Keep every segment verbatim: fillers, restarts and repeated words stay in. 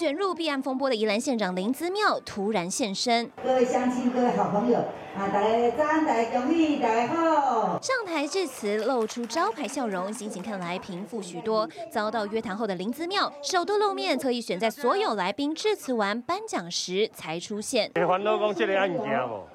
卷入避案风波的宜兰县长林姿妙突然现身。各位乡亲，各位好朋友，啊，大家早安，大家恭喜，大家好。上台致辞，露出招牌笑容，心情看来平复许多。遭到约谈后的林姿妙，首度露面，特意选在所有来宾致辞完颁奖时才出现。你烦恼讲这个案件无？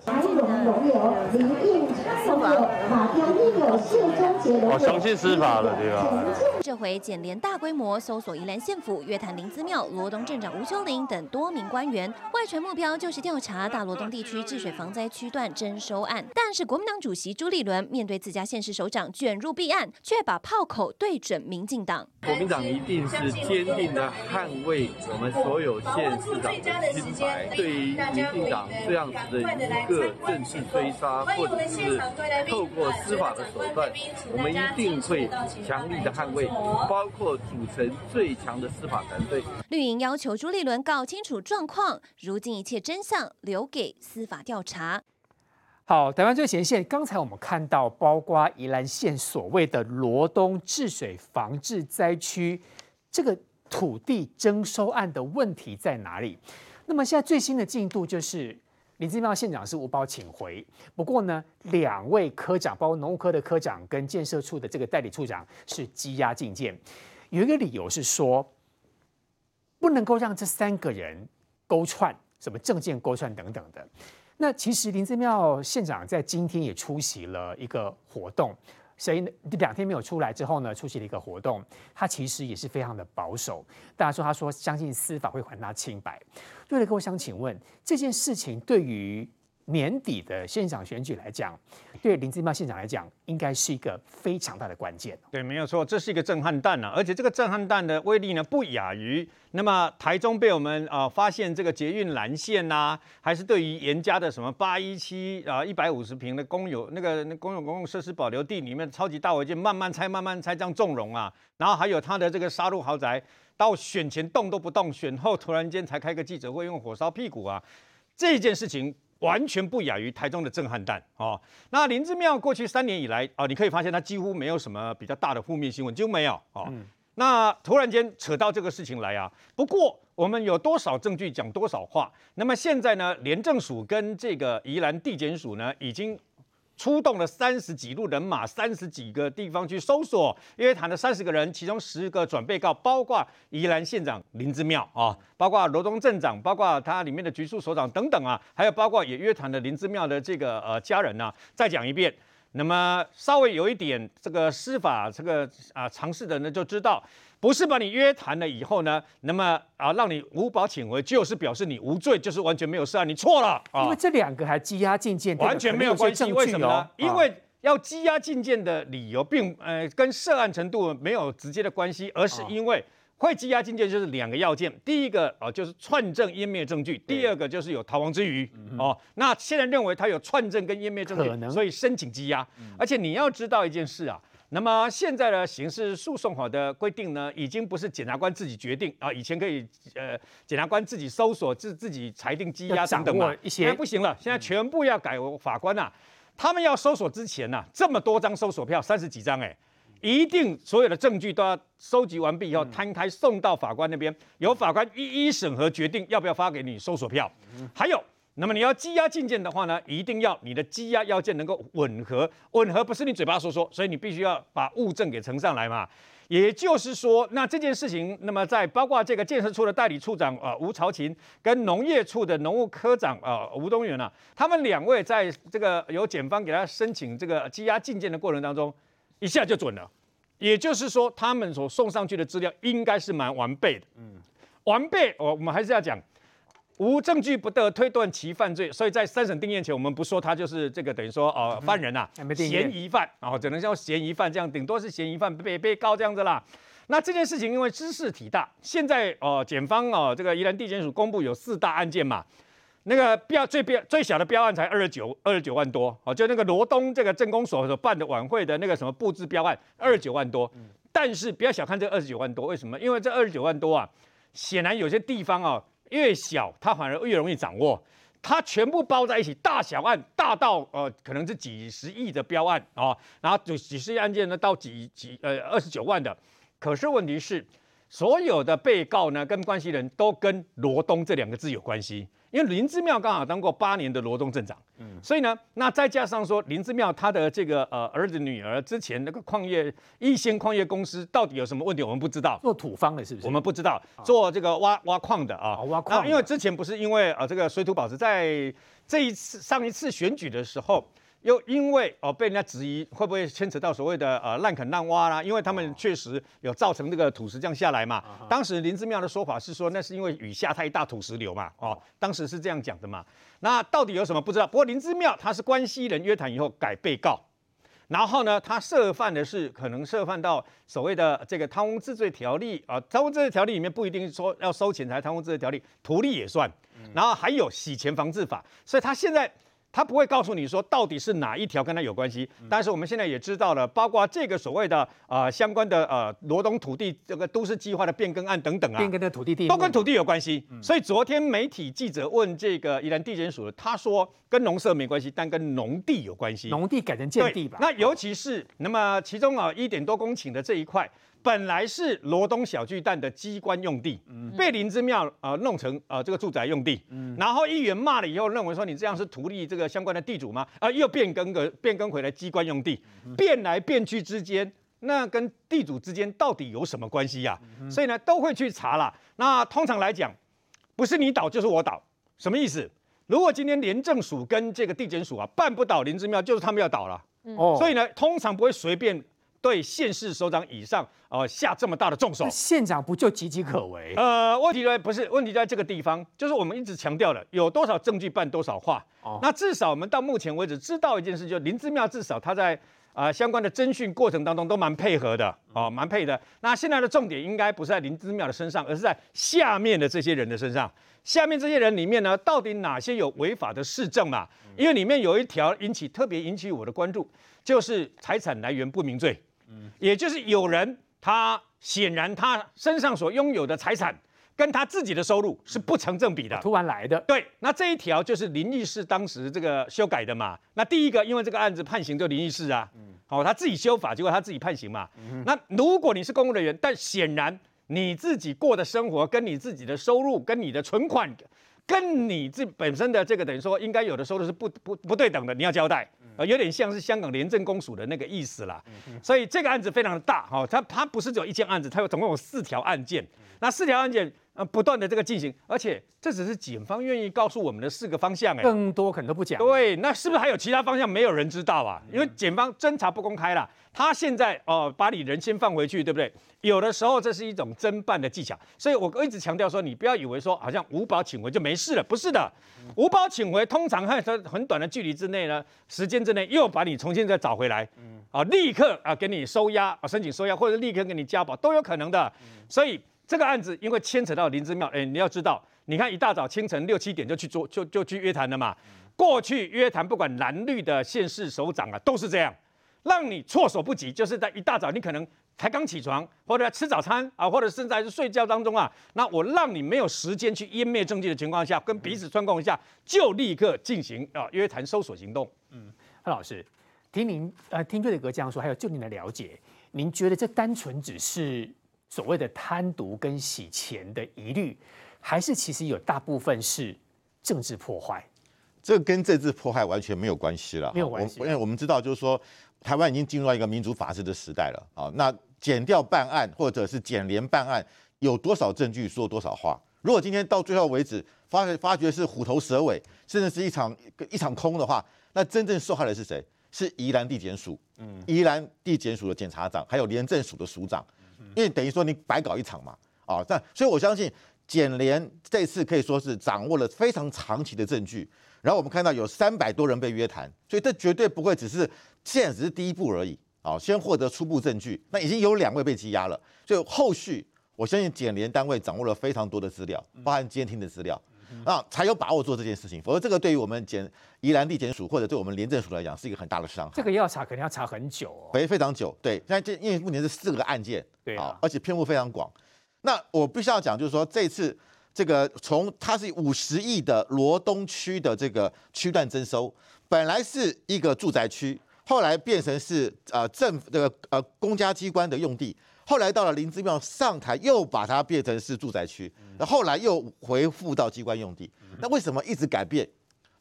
还有农友林应昌农友马标应有谢忠杰农友。我相信司法了，对吧？这回检联大规模搜索宜兰县府，约谈林姿妙、罗东镇长吴秋玲等多名官员，外传目标就是调查大罗东地区治水防灾区段征收案。但是国民党主席朱立伦面对自家县市首长卷入弊案，却把炮口对准民进党。国民党一定是坚定的捍卫我们所有县市长的清白。对于民进党这样子的一个政治追杀，或者是透过司法的手段，我们一定会强力的捍卫，包括组成最强的司法团队。绿营要求朱立伦搞清楚状况，如今一切真相留给司法调查。好，台湾最前线，刚才我们看到，包括宜兰县所谓的罗东治水防治灾区，这个土地征收案的问题在哪里？那么现在最新的进度就是，林姿妙县长是无保请回，不过呢，两位科长，包括农务科的科长跟建设处的这个代理处长是羁押禁见，有一个理由是说，不能够让这三个人勾串，什么政见勾串等等的。那其实林姿妙县长在今天也出席了一个活动，所以两天没有出来之后呢，出席了一个活动，他其实也是非常的保守。大家说他说相信司法会还他清白。瑞德哥，我想请问这件事情对于年底的县长选举来讲，对林姿妙县长来讲，应该是一个非常大的关键。对，没有错，这是一个震撼弹啊！而且这个震撼弹的威力呢，不亚于那么台中被我们啊、呃、发现这个捷运蓝线呐、啊，还是对于严家的什么八一七啊一百五十坪的公有那个公有公共设施保留地里面超级大违建，慢慢拆慢慢拆这样纵容啊，然后还有他的这个杀戮豪宅，到选前动都不动，选后突然间才开个记者会用火烧屁股啊，这件事情。完全不亚于台中的震撼弹哦。那林姿妙过去三年以来啊、哦，你可以发现他几乎没有什么比较大的负面新闻，几乎没有哦、嗯。那突然间扯到这个事情来啊，不过我们有多少证据讲多少话。那么现在呢，廉政署跟这个宜兰地检署呢，已经出动了三十几路人马，三十几个地方去搜索，约谈了三十个人，其中十个转被告，包括宜兰县长林姿妙啊，包括罗东镇长，包括他里面的局处首长等等啊，还有包括也约谈了林姿妙的这个呃家人啊。再讲一遍，那么稍微有一点这个司法这个啊常识的人就知道，不是把你约谈了以后呢，那么啊让你无保请回，就是表示你无罪，就是完全没有事啊，你错了啊。因为这两个还羁押禁见，完全没有关系，为什么呢？因为要羁押禁见的理由并呃跟涉案程度没有直接的关系，而是因为会羁押禁见就是两个要件，第一个啊就是串证湮灭证据，第二个就是有逃亡之余哦。那现在认为他有串证跟湮灭证据，所以申请羁押。而且你要知道一件事啊。那么现在的刑事诉讼法的规定呢，已经不是检察官自己决定啊，以前可以呃检察官自己搜索、自自己裁定羁押等等嘛，现在不行了，现在全部要改法官啊，他们要搜索之前呐、啊，这么多张搜索票，三十几张哎、欸。一定所有的证据都要收集完毕以后摊开送到法官那边，由法官一一审核决定要不要发给你搜索票。还有，那么你要羁押禁见的话呢，一定要你的羁押要件能够吻合，吻合不是你嘴巴说说，所以你必须要把物证给呈上来嘛。也就是说，那这件事情，那么在包括这个建设处的代理处长啊、呃、吴朝琴跟农业处的农务科长啊、呃、吴东元啊，他们两位在这个由检方给他申请这个羁押禁见的过程当中，一下就准了，也就是说，他们所送上去的资料应该是蛮完备的。嗯，完备，我我们还是要讲，无证据不得推断其犯罪，所以在三审定谳前，我们不说他就是这个等于说呃犯人啊，嫌疑犯啊、哦，只能叫嫌疑犯这样，顶多是嫌疑犯被被告这样子啦。那这件事情因为知识体大，现在哦、呃，检方哦、呃、这个宜兰地检署公布有四大案件嘛。那个标最标最小的标案才二十九二十九万多，哦，就那个罗东这个镇公所所办的晚会的那个什么布置标案二十九万多，但是不要小看这二十九万多，为什么？因为这二十九万多啊，显然有些地方啊越小，它反而越容易掌握，它全部包在一起，大小案大到呃可能是几十亿的标案啊、哦，然后就几十亿案件呢到几几呃二十九万的，可是问题是。所有的被告呢跟关系人都跟罗东这两个字有关系，因为林姿妙刚好当过八年的罗东镇长，嗯，所以呢，那再加上说林姿妙他的这个呃儿子女儿之前那个矿业逸仙矿业公司到底有什么问题，我们不知道，做土方的是不是？我们不知道，做这个挖挖矿的啊，哦、挖矿的，因为之前不是因为呃这个水土保持在这一次上一次选举的时候。又因为哦被人家质疑会不会牵扯到所谓的呃滥垦滥挖啦、啊，因为他们确实有造成这个土石这样下来嘛。当时林姿妙的说法是说那是因为雨下太大土石流嘛，哦，当时是这样讲的嘛。那到底有什么不知道？不过林姿妙他是关系人约谈以后改被告，然后呢他涉犯的是可能涉犯到所谓的这个贪污治罪条例啊，贪污治罪条例里面不一定说要收钱才贪污治罪条例，图利也算，然后还有洗钱防治法，所以他现在。他不会告诉你说到底是哪一条跟他有关系，但是我们现在也知道了，包括这个所谓的呃相关的呃罗东土地这个都市计划的变更案等等啊，变更的土地地都跟土地有关系。嗯、所以昨天媒体记者问这个宜兰地检署，他说跟农舍没关系，但跟农地有关系，农地改成建地吧。那尤其是那么其中啊一点多公顷的这一块。本来是罗东小巨蛋的机关用地，嗯、被林姿妙呃弄成呃这个住宅用地，嗯、然后议员骂了以后，认为说你这样是图利这个相关的地主吗？啊、呃，又变更个变更回来机关用地，变来变去之间，那跟地主之间到底有什么关系呀、啊？嗯、所以呢，都会去查啦。那通常来讲，不是你倒就是我倒，什么意思？如果今天廉政署跟这个地检署啊办不倒林姿妙，就是他们要倒了。嗯、所以呢，通常不会随便。对县市首长以上，呃，下这么大的重手，县长不就岌岌可危？呃，问题在不是问题在这个地方，就是我们一直强调的，有多少证据办多少话。哦、那至少我们到目前为止知道一件事，就是林姿妙至少他在啊、呃、相关的侦讯过程当中都蛮配合的，哦，蛮配的。那现在的重点应该不是在林姿妙的身上，而是在下面的这些人的身上。下面这些人里面呢，到底哪些有违法的事证嘛？因为里面有一条引起特别引起我的关注，就是财产来源不明罪。也就是有人，他显然他身上所拥有的财产跟他自己的收入是不成正比的，突然来的。对，那这一条就是林义士当时这个修改的嘛。那第一个，因为这个案子判刑就林义士啊，好、哦，他自己修法，结果他自己判刑嘛。嗯、那如果你是公务人员，但显然你自己过的生活跟你自己的收入跟你的存款。跟你自本身的这个等于说应该有的收入是不不不对等的，你要交代，呃，有点像是香港廉政公署的那个意思啦。所以这个案子非常的大哈、哦，它它不是只有一件案子，它有总共有四条案件，那四条案件呃不断的这个进行，而且这只是检方愿意告诉我们的四个方向哎，更多可能都不讲。对，那是不是还有其他方向没有人知道啊？因为检方侦查不公开啦，他现在哦、呃、把你人先放回去，对不对？有的时候这是一种侦办的技巧，所以我一直强调说，你不要以为说好像无保请回就没事了，不是的，无保请回通常在很短的距离之内呢，时间之内又把你重新再找回来，啊，立刻啊给你收押啊，申请收押或者立刻给你加保都有可能的。所以这个案子因为牵扯到林姿妙，哎，你要知道，你看一大早清晨六七点就去做就就去约谈了嘛，过去约谈不管蓝绿的县市首长啊都是这样，让你措手不及，就是在一大早你可能。才刚起床，或者吃早餐啊，或者甚至还是睡觉当中啊，那我让你没有时间去湮灭证据的情况下，跟彼此串供一下，就立刻进行啊约谈搜索行动。嗯，潘老师，听您呃听瑞德哥这样说，还有就您的了解，您觉得这单纯只是所谓的贪渎跟洗钱的疑虑，还是其实有大部分是政治破坏？这跟政治迫害完全没有关系了，没有关系。因为我们知道，就是说，台湾已经进入到一个民主法治的时代了啊。那检调办案或者是检联办案，有多少证据说多少话。如果今天到最后为止发发觉是虎头蛇尾，甚至是一场一场空的话，那真正受害的是谁？是宜兰地检署，嗯，宜兰地检署的检察长，还有廉政署的署长，因为等于说你白搞一场嘛啊。但所以我相信检联这次可以说是掌握了非常长期的证据。然后我们看到有三百多人被约谈，所以这绝对不会只是现在只是第一步而已啊！先获得初步证据，那已经有两位被羁押了，所以后续我相信检联单位掌握了非常多的资料，包含监听的资料，那才有把握做这件事情。否则这个对于我们检宜兰地检署或者对我们廉政署来讲是一个很大的伤害。这个要查肯定要查很久、哦，非非常久。对，现在因为目前是四个案件，对啊，而且篇幅非常广。那我必须要讲，就是说这次。这个从它是五十亿的罗东区的这个区段征收，本来是一个住宅区，后来变成是呃政这个呃公家机关的用地，后来到了林姿妙上台，又把它变成是住宅区，那后来又回复到机关用地。那为什么一直改变？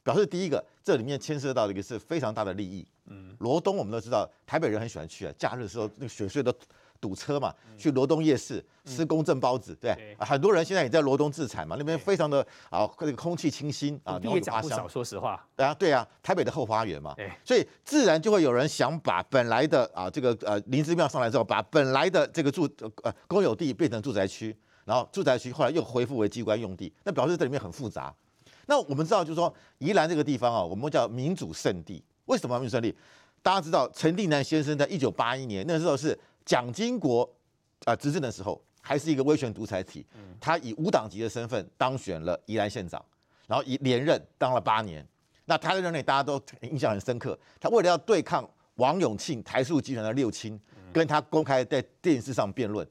表示第一个，这里面牵涉到的一个是非常大的利益。嗯，罗东我们都知道，台北人很喜欢去啊，假日的时候那个雪隧都堵车嘛，去罗东夜市吃公正包子，对，嗯啊、很多人现在也在罗东自产嘛，那边非常的啊，那、这个空气清新啊，你也讲不少，说实话，啊，对啊，台北的后花园嘛，所以自然就会有人想把本来的啊这个呃林姿妙上来之后，把本来的这个住呃公有地变成住宅区，然后住宅区后来又恢复为机关用地，那表示这里面很复杂。那我们知道就是说宜兰这个地方啊，我们叫民主圣地，为什么民主圣地？大家知道陈定南先生在一九八一年那时候是蒋经国啊执政的时候，还是一个威权独裁体，他以无党籍的身份当选了宜兰县长，然后连任当了八年。那他在任内大家都印象很深刻，他为了要对抗王永庆台塑集团的六轻，跟他公开在电视上辩论，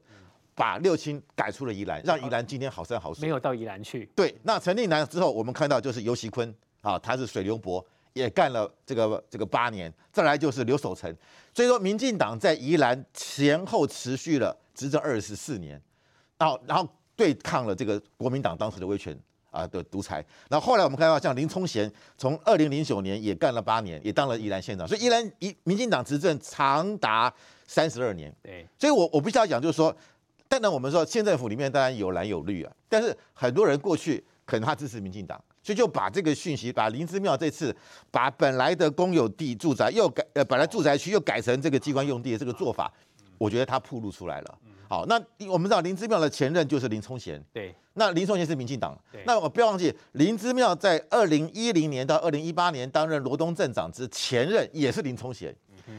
把六轻改出了宜兰，让宜兰今天好山好水。没有到宜兰去。对，那陈定南之后，我们看到就是游锡堃啊，他是水牛伯。也干了这个这个八年，再来就是刘守成，所以说民进党在宜兰前后持续了执政二十四年，然后然后对抗了这个国民党当时的威权啊的独裁，然后后来我们看到像林聪贤从二零零九年也干了八年，也当了宜兰县长，所以宜兰宜民进党执政长达三十二年，对，所以我我必须要讲就是说，当然我们说县政府里面当然有蓝有绿啊，但是很多人过去可能他支持民进党。所以就把这个讯息，把林姿妙这次把本来的公有地住宅又改，呃，本来住宅区又改成这个机关用地的这个做法，我觉得它暴露出来了。好，那我们知道林姿妙的前任就是林聪贤，对，那林聪贤是民进党，那我不要忘记，林姿妙在二零一零年到二零一八年担任罗东镇长之前任也是林聪贤，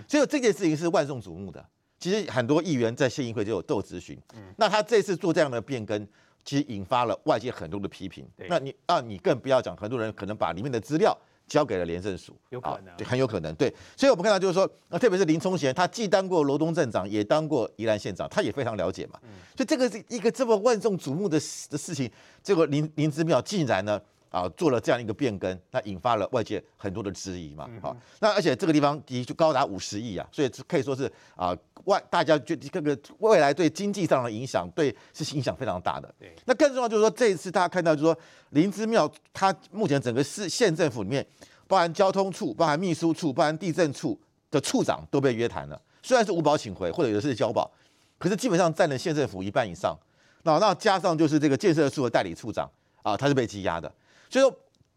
所以这件事情是万众瞩目的。其实很多议员在县议会就有都有质询，那他这次做这样的变更。其实引发了外界很多的批评，那你啊，你更不要讲，很多人可能把里面的资料交给了廉政署，有可能、啊，对，很有可能，对。所以我们看到就是说，啊、特别是林聪贤，他既当过罗东镇长，也当过宜兰县长，他也非常了解嘛。嗯、所以这个是一个这么万众瞩目的的事情，结果林林姿妙竟然呢啊做了这样一个变更，那引发了外界很多的质疑嘛。好、嗯啊，那而且这个地方的确高达五十亿啊，所以可以说是啊。外大家觉得这个未来对经济上的影响，对是影响非常大的。那更重要就是说，这一次大家看到就是说，林姿妙他目前整个市县政府里面，包含交通处、包含秘书处、包含地政处的处长都被约谈了。虽然是无保请回，或者有的是交保，可是基本上占了县政府一半以上。那那加上就是这个建设处的代理处长啊，他是被羁押的。所以说。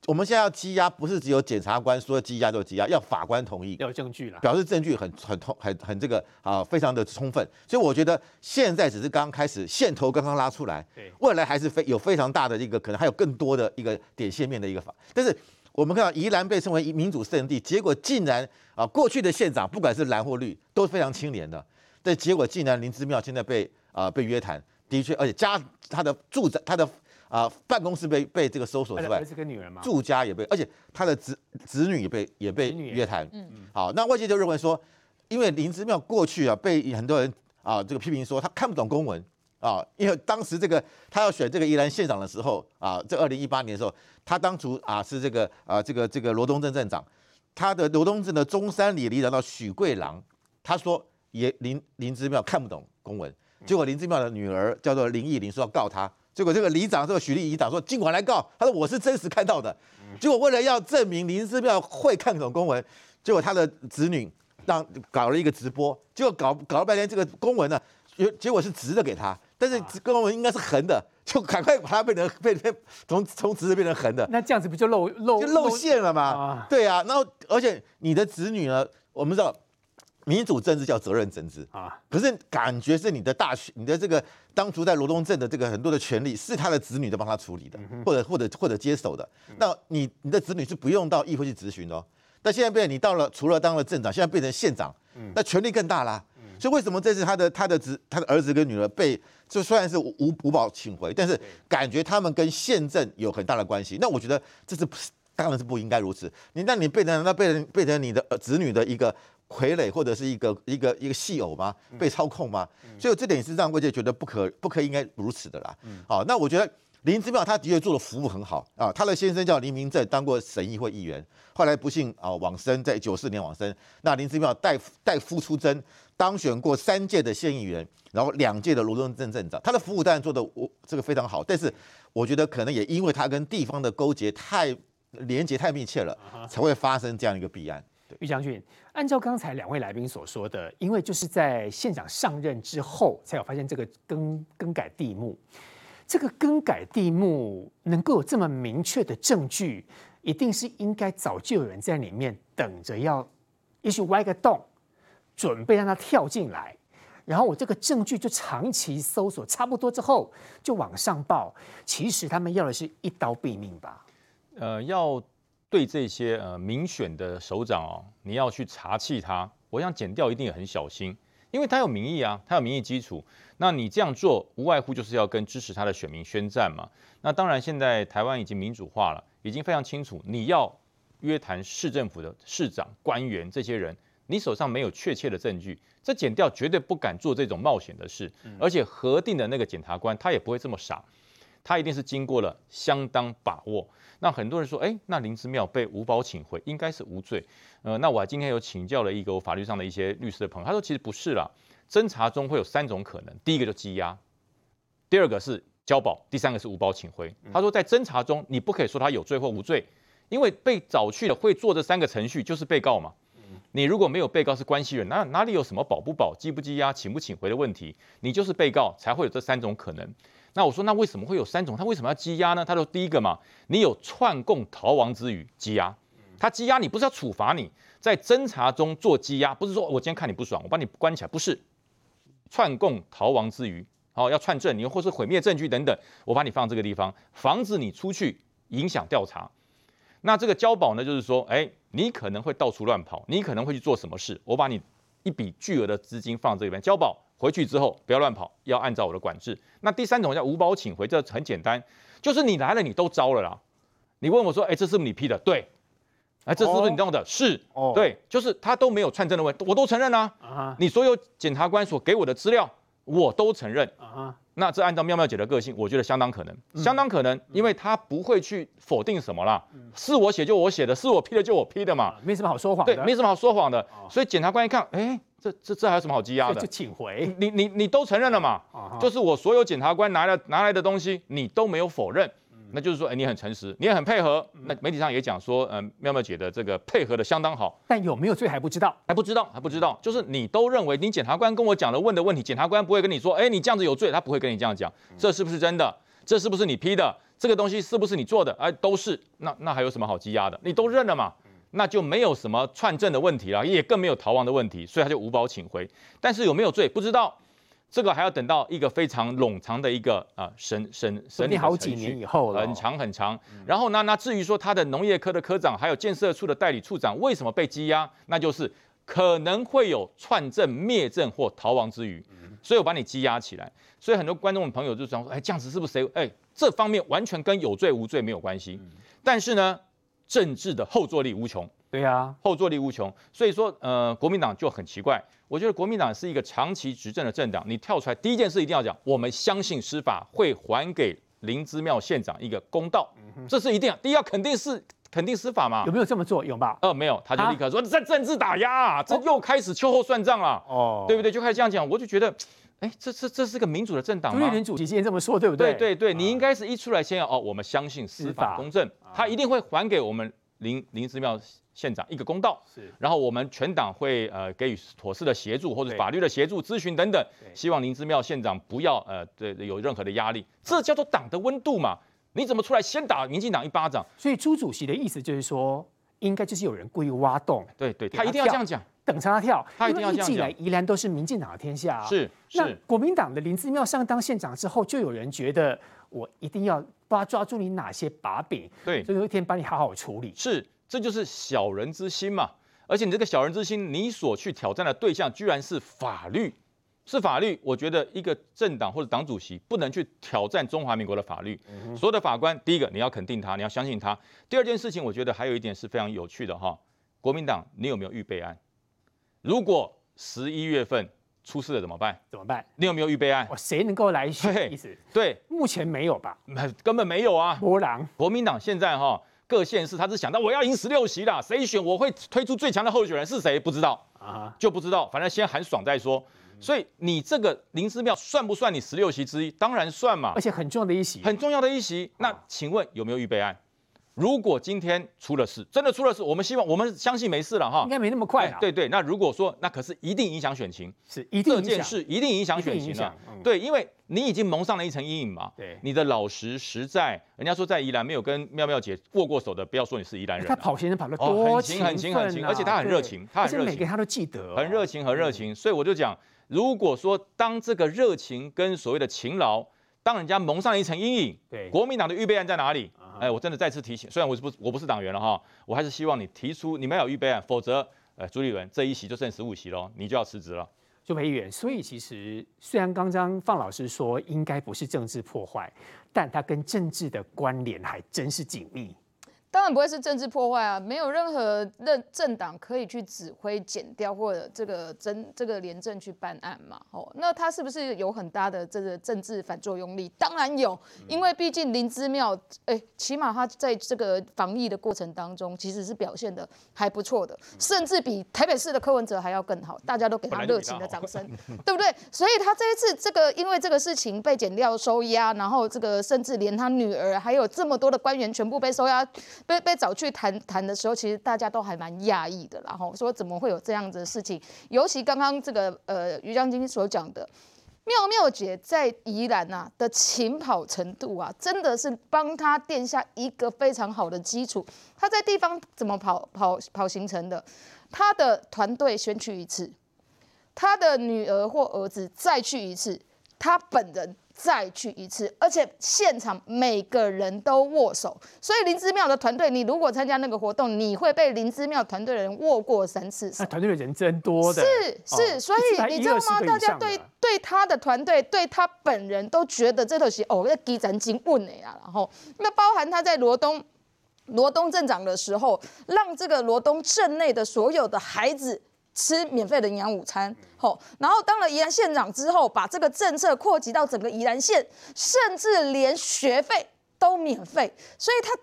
我们现在要羁押，不是只有检察官说羁押就羁押，要法官同意，要有证据了，表示证据很很很很这个啊，非常的充分。所以我觉得现在只是刚刚开始，线头刚刚拉出来，未来还是非有非常大的一个可能，还有更多的一个点线面的一个法。但是我们看到宜兰被称为民主圣地，结果竟然啊，过去的县长不管是蓝或绿都非常清廉的，但结果竟然林姿妙现在被啊、呃、被约谈，的确，而且加他的住宅他的。啊，办公室被被这个搜索之外，儿子跟女人嘛，住家也被，而且他的子子女也被也被约谈。嗯，好，那外界就认为说，因为林姿妙过去啊被很多人啊这个批评说他看不懂公文啊，因为当时这个他要选这个宜兰县长的时候啊，在二零一八年的时候，他当初啊是这个啊这个这个罗东镇镇长，他的罗东镇的中山里里长到许贵郎，他说也林林姿妙看不懂公文，结果林姿妙的女儿叫做林忆玲说要告他。结果这个里长，这个许里里长说，尽管来告，他说我是真实看到的。结果为了要证明林姿妙会看懂公文，结果他的子女让搞了一个直播，结果搞搞了半天，这个公文呢、啊，结结果是直的给他，但是公文应该是横的，就赶快把它变成变变从从直的变成横的。那这样子不就露露就露馅了吗？啊对啊，然后而且你的子女呢，我们知道。民主政治叫责任政治啊，可是感觉是你的大学，你的这个当初在罗东镇的这个很多的权利是他的子女在帮他处理的，或者或者或者接手的。那你你的子女是不用到议会去质询的、哦，但现在变成你到了除了当了镇长，现在变成县长，那权力更大啦。所以为什么这次他的他的子他的儿子跟女儿被就虽然是无无保请回，但是感觉他们跟县政有很大的关系。那我觉得这是当然是不应该如此。你那你变成那变成变成你的子女的一个。傀儡或者是一个一个一个戏偶吗？被操控吗？嗯、所以这点是让外界觉得不可不可应该如此的啦。好、嗯哦，那我觉得林之妙他的确做的服务很好啊，他的先生叫林明正，当过省议会议员，后来不幸啊往生，在九四年往生。那林之妙代代夫出征，当选过三届的县议员，然后两届的罗东镇镇长，他的服务当然做的我这个非常好，但是我觉得可能也因为他跟地方的勾结太连结太密切了，才会发生这样一个弊案。郁将军，按照刚才两位来宾所说的，因为就是在县长上任之后，才有发现这个更更改地目。这个更改地目能够有这么明确的证据，一定是应该早就有人在里面等着要，也许挖一个洞，准备让它跳进来。然后我这个证据就长期搜索，差不多之后就往上报。其实他们要的是一刀毙命吧？呃，要对这些呃民选的首长哦，你要去查缉他，我想检调一定也很小心。因为他有民意啊，他有民意基础。那你这样做，无外乎就是要跟支持他的选民宣战嘛。那当然，现在台湾已经民主化了，已经非常清楚，你要约谈市政府的市长、官员这些人，你手上没有确切的证据，这检调绝对不敢做这种冒险的事。而且核定的那个检察官，他也不会这么傻，他一定是经过了相当把握。那很多人说，哎，那林之妙被无保请回，应该是无罪。呃，那我今天有请教了一个我法律上的一些律师的朋友，他说其实不是啦，侦查中会有三种可能，第一个就羁押，第二个是交保，第三个是无保请回。他说在侦查中你不可以说他有罪或无罪，因为被找去的会做这三个程序就是被告嘛。你如果没有被告是关系人，那哪里有什么保不保、羁不羁押、请不请回的问题？你就是被告才会有这三种可能。那我说，那为什么会有三种？他为什么要羁押呢？他说，第一个嘛，你有串供逃亡之余，羁押。他羁押你不是要处罚你，在侦查中做羁押，不是说我今天看你不爽，我把你关起来，不是串供逃亡之余，好要串证你，或是毁灭证据等等，我把你放这个地方，防止你出去影响调查。那这个交保呢，就是说，哎，你可能会到处乱跑，你可能会去做什么事，我把你一笔巨额的资金放这里边交保。回去之后不要乱跑，要按照我的管制。那第三种叫无保请回，这很简单，就是你来了你都招了啦。你问我说，哎，这是不是你批的？对。哎，这是不是你弄的？是。对，就是他都没有串证的问题，我都承认啦、啊。你所有检察官所给我的资料，我都承认。那这按照妙妙姐的个性，我觉得相当可能，相当可能，因为他不会去否定什么啦，是我写就我写的，是我批的就我批的嘛，没什么好说谎的。对，没什么好说谎的。所以检察官一看，哎。这这这还有什么好羁押的？就请回你你你都承认了嘛？就是我所有检察官拿来拿来的东西，你都没有否认，那就是说，哎，你很诚实，你也很配合。那媒体上也讲说，嗯，妙妙姐的这个配合的相当好，但有没有罪还不知道，还不知道，还不知道。就是你都认为，你检察官跟我讲的问的问题，检察官不会跟你说，哎，你这样子有罪，他不会跟你这样讲，这是不是真的？这是不是你批的？这个东西是不是你做的？哎，都是。那那还有什么好羁押的？你都认了嘛？那就没有什么串证的问题了，也更没有逃亡的问题，所以他就无保请回。但是有没有罪不知道，这个还要等到一个非常冗长的一个啊审审审理好几年以后了，很长很长。然后呢，那至于说他的农业科的科长，还有建设处的代理处长为什么被羁押，那就是可能会有串证、灭证或逃亡之余，所以我把你羁押起来。所以很多观众朋友就想说，哎，这样子是不是谁？哎，这方面完全跟有罪无罪没有关系。但是呢，政治的后坐力无穷，对啊，后坐力无穷。所以说，呃，国民党就很奇怪。我觉得国民党是一个长期执政的政党，你跳出来第一件事一定要讲，我们相信司法会还给林之妙县长一个公道，这是一定。第一要肯定是肯定司法嘛，有没有这么做？有吧？呃，没有，他就立刻说在政治打压、啊，这又开始秋后算账了，哦，对不对？就开始这样讲，我就觉得。哎，这这这是个民主的政党吗？朱立伦主席今天这么说，对不对？对对对，你应该是一出来先要哦，我们相信司法公正，他一定会还给我们林林之妙县长一个公道。是，然后我们全党会呃给予妥适的协助，或者法律的协助、咨询等等，希望林之妙县长不要呃对有任何的压力。这叫做党的温度嘛？你怎么出来先打民进党一巴掌？所以朱主席的意思就是说，应该就是有人故意挖洞。对对，他一定要这样讲。等着他跳，他一定要这样讲。因为一直以来宜兰都是民进党的天下、啊。是，是那国民党的林之妙上当县长之后，就有人觉得我一定要抓抓住你哪些把柄，对，所以有一天把你好好处理。是，这就是小人之心嘛。而且你这个小人之心，你所去挑战的对象居然是法律，是法律。我觉得一个政党或者党主席不能去挑战中华民国的法律。嗯、所有的法官，第一个你要肯定他，你要相信他。第二件事情，我觉得还有一点是非常有趣的哈。国民党，你有没有预备案？如果十一月份出事了怎么办？怎么办？你有没有预备案？我谁能够来选？意思对，目前没有吧？根本没有啊！没人。国民党现在哈、哦、各县市，他只想到我要赢十六席啦，谁选我会推出最强的候选人是谁？不知道啊， uh-huh. 就不知道，反正先喊爽再说。所以你这个林姿妙算不算你十六席之一？当然算嘛，而且很重要的一席，很重要的一席。那请问有没有预备案？如果今天出了事，真的出了事，我们希望我们相信没事了哈，应该没那么快了、哎。对对，那如果说那可是一定影响选情，是一定影响，这件事一定影响选情了、嗯。对，因为你已经蒙上了一层阴影嘛。对，你的老实实在，人家说在宜兰没有跟妙妙姐握过手的，不要说你是宜兰人、啊。他跑行程跑得多勤奋、啊哦，很勤很勤很勤，而且他很热情，他很热情，而且每个他都记得、哦，很热情很热情。所以我就讲，如果说当这个热情跟所谓的勤劳，当人家蒙上了一层阴影，对，国民党的预备案在哪里？哎，我真的再次提醒，虽然我是不我不是党员了哈，我还是希望你提出你们要有预备案，否则，呃，朱立伦这一席就剩十五席喽，你就要辞职了。朱培元，所以其实虽然刚刚范老师说应该不是政治破坏，但它跟政治的关联还真是紧密。当然不会是政治破坏啊，没有任何政党可以去指挥减掉或者这个真这个廉政去办案嘛。哦，那它是不是有很大的这个政治反作用力？当然有，因为毕竟林姿妙，哎，起码他在这个防疫的过程当中，其实是表现的还不错的，甚至比台北市的柯文哲还要更好，大家都给他热情的掌声，对不对？所以他这一次这个因为这个事情被减掉收押，然后这个甚至连他女儿还有这么多的官员全部被收押。被被找去谈谈的时候，其实大家都还蛮讶异的啦，然后说怎么会有这样子的事情？尤其刚刚这个呃于将军所讲的，妙妙姐在宜兰啊的勤跑程度啊，真的是帮她奠下一个非常好的基础。她在地方怎么跑跑跑行程的？她的团队先去一次，她的女儿或儿子再去一次，她本人。再去一次，而且现场每个人都握手，所以林姿妙的团队，你如果参加那个活动，你会被林姿妙团队的人握过三次手。团队的人真多的，是是、哦，所以你知道吗？大家对对他的团队，对他本人都觉得这头是哦，要基层精问的呀。然后，那包含他在罗东罗东镇长的时候，让这个罗东镇内的所有的孩子。吃免费的营养午餐，然后当了宜兰县长之后，把这个政策扩及到整个宜兰县，甚至连学费都免费，所以他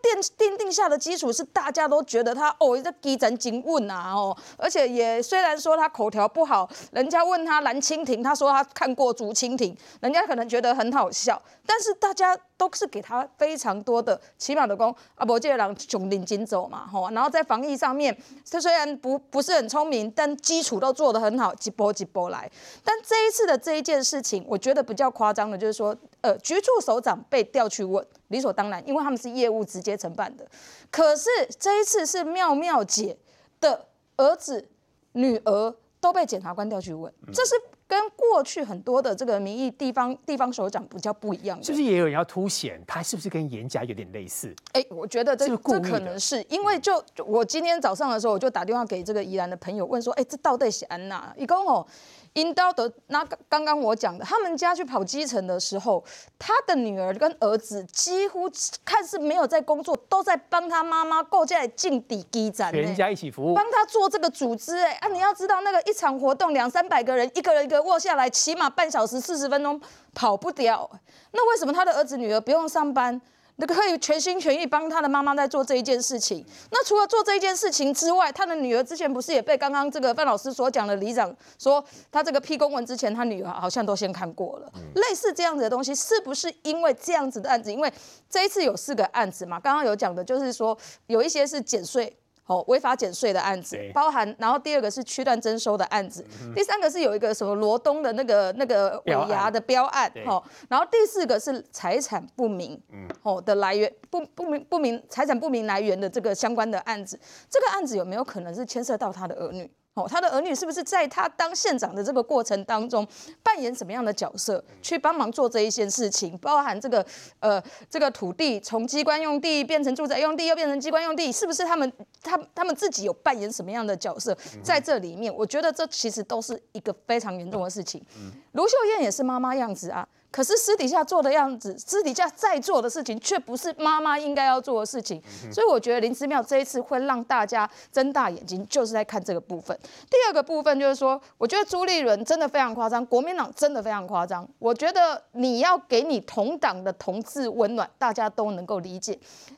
奠定下的基础是大家都觉得他哦，这基层精问啊，哦，而且也虽然说他口条不好，人家问他蓝蜻蜓，他说他看过竹蜻蜓，人家可能觉得很好笑，但是大家都是给他非常多的起码的功啊，不这个人穷领金走嘛，吼，然后在防疫上面，他虽然不不是很聪明，但基础都做得很好，一波一波来。但这一次的这一件事情，我觉得比较夸张的就是说，呃，局处首长被调去问。理所当然，因为他们是业务直接承办的。可是这一次是妙妙姐的儿子、女儿都被检察官调去问，这是跟过去很多的这个民意地方地方首长比较不一样的。是不是也有人要凸显他是不是跟严家有点类似？哎、欸，我觉得这是不是这可能是因为就我今天早上的时候，我就打电话给这个宜兰的朋友问说，哎、欸，这到底是安娜？伊讲吼。引导的那刚刚我讲的，他们家去跑基层的时候，他的女儿跟儿子几乎看似没有在工作，都在帮他妈妈构建进底基站，全家一起服务，帮他做这个组织、欸。哎、啊、你要知道那个一场活动两三百个人，一个人一个握下来，起码半小时四十分钟跑不掉。那为什么他的儿子女儿不用上班？那可以全心全意帮他的妈妈在做这一件事情。那除了做这一件事情之外，他的女儿之前不是也被刚刚这个范老师所讲的里长说，他这个批公文之前，他女儿好像都先看过了。类似这样子的东西，是不是因为这样子的案子？因为这一次有四个案子嘛，刚刚有讲的就是说，有一些是减税。哦，违法减税的案子，包含，然后第二个是区段征收的案子，嗯、第三个是有一个什么罗东的那个那个尾牙的标案，哦，然后第四个是财产不明，嗯，哦的来源不不明不明财产不明来源的这个相关的案子，这个案子有没有可能是牵涉到他的儿女？哦，他的儿女是不是在他当县长的这个过程当中扮演什么样的角色，去帮忙做这一件事情？包含这个呃这个土地从机关用地变成住宅用地，又变成机关用地，是不是他们他他们自己有扮演什么样的角色在这里面？我觉得这其实都是一个非常严重的事情。卢秀燕也是妈妈样子啊。可是私底下做的样子，私底下在做的事情，却不是妈妈应该要做的事情。嗯、所以我觉得林姿妙这一次会让大家睁大眼睛，就是在看这个部分。第二个部分就是说，我觉得朱立伦真的非常夸张，国民党真的非常夸张。我觉得你要给你同党的同志温暖，大家都能够理解。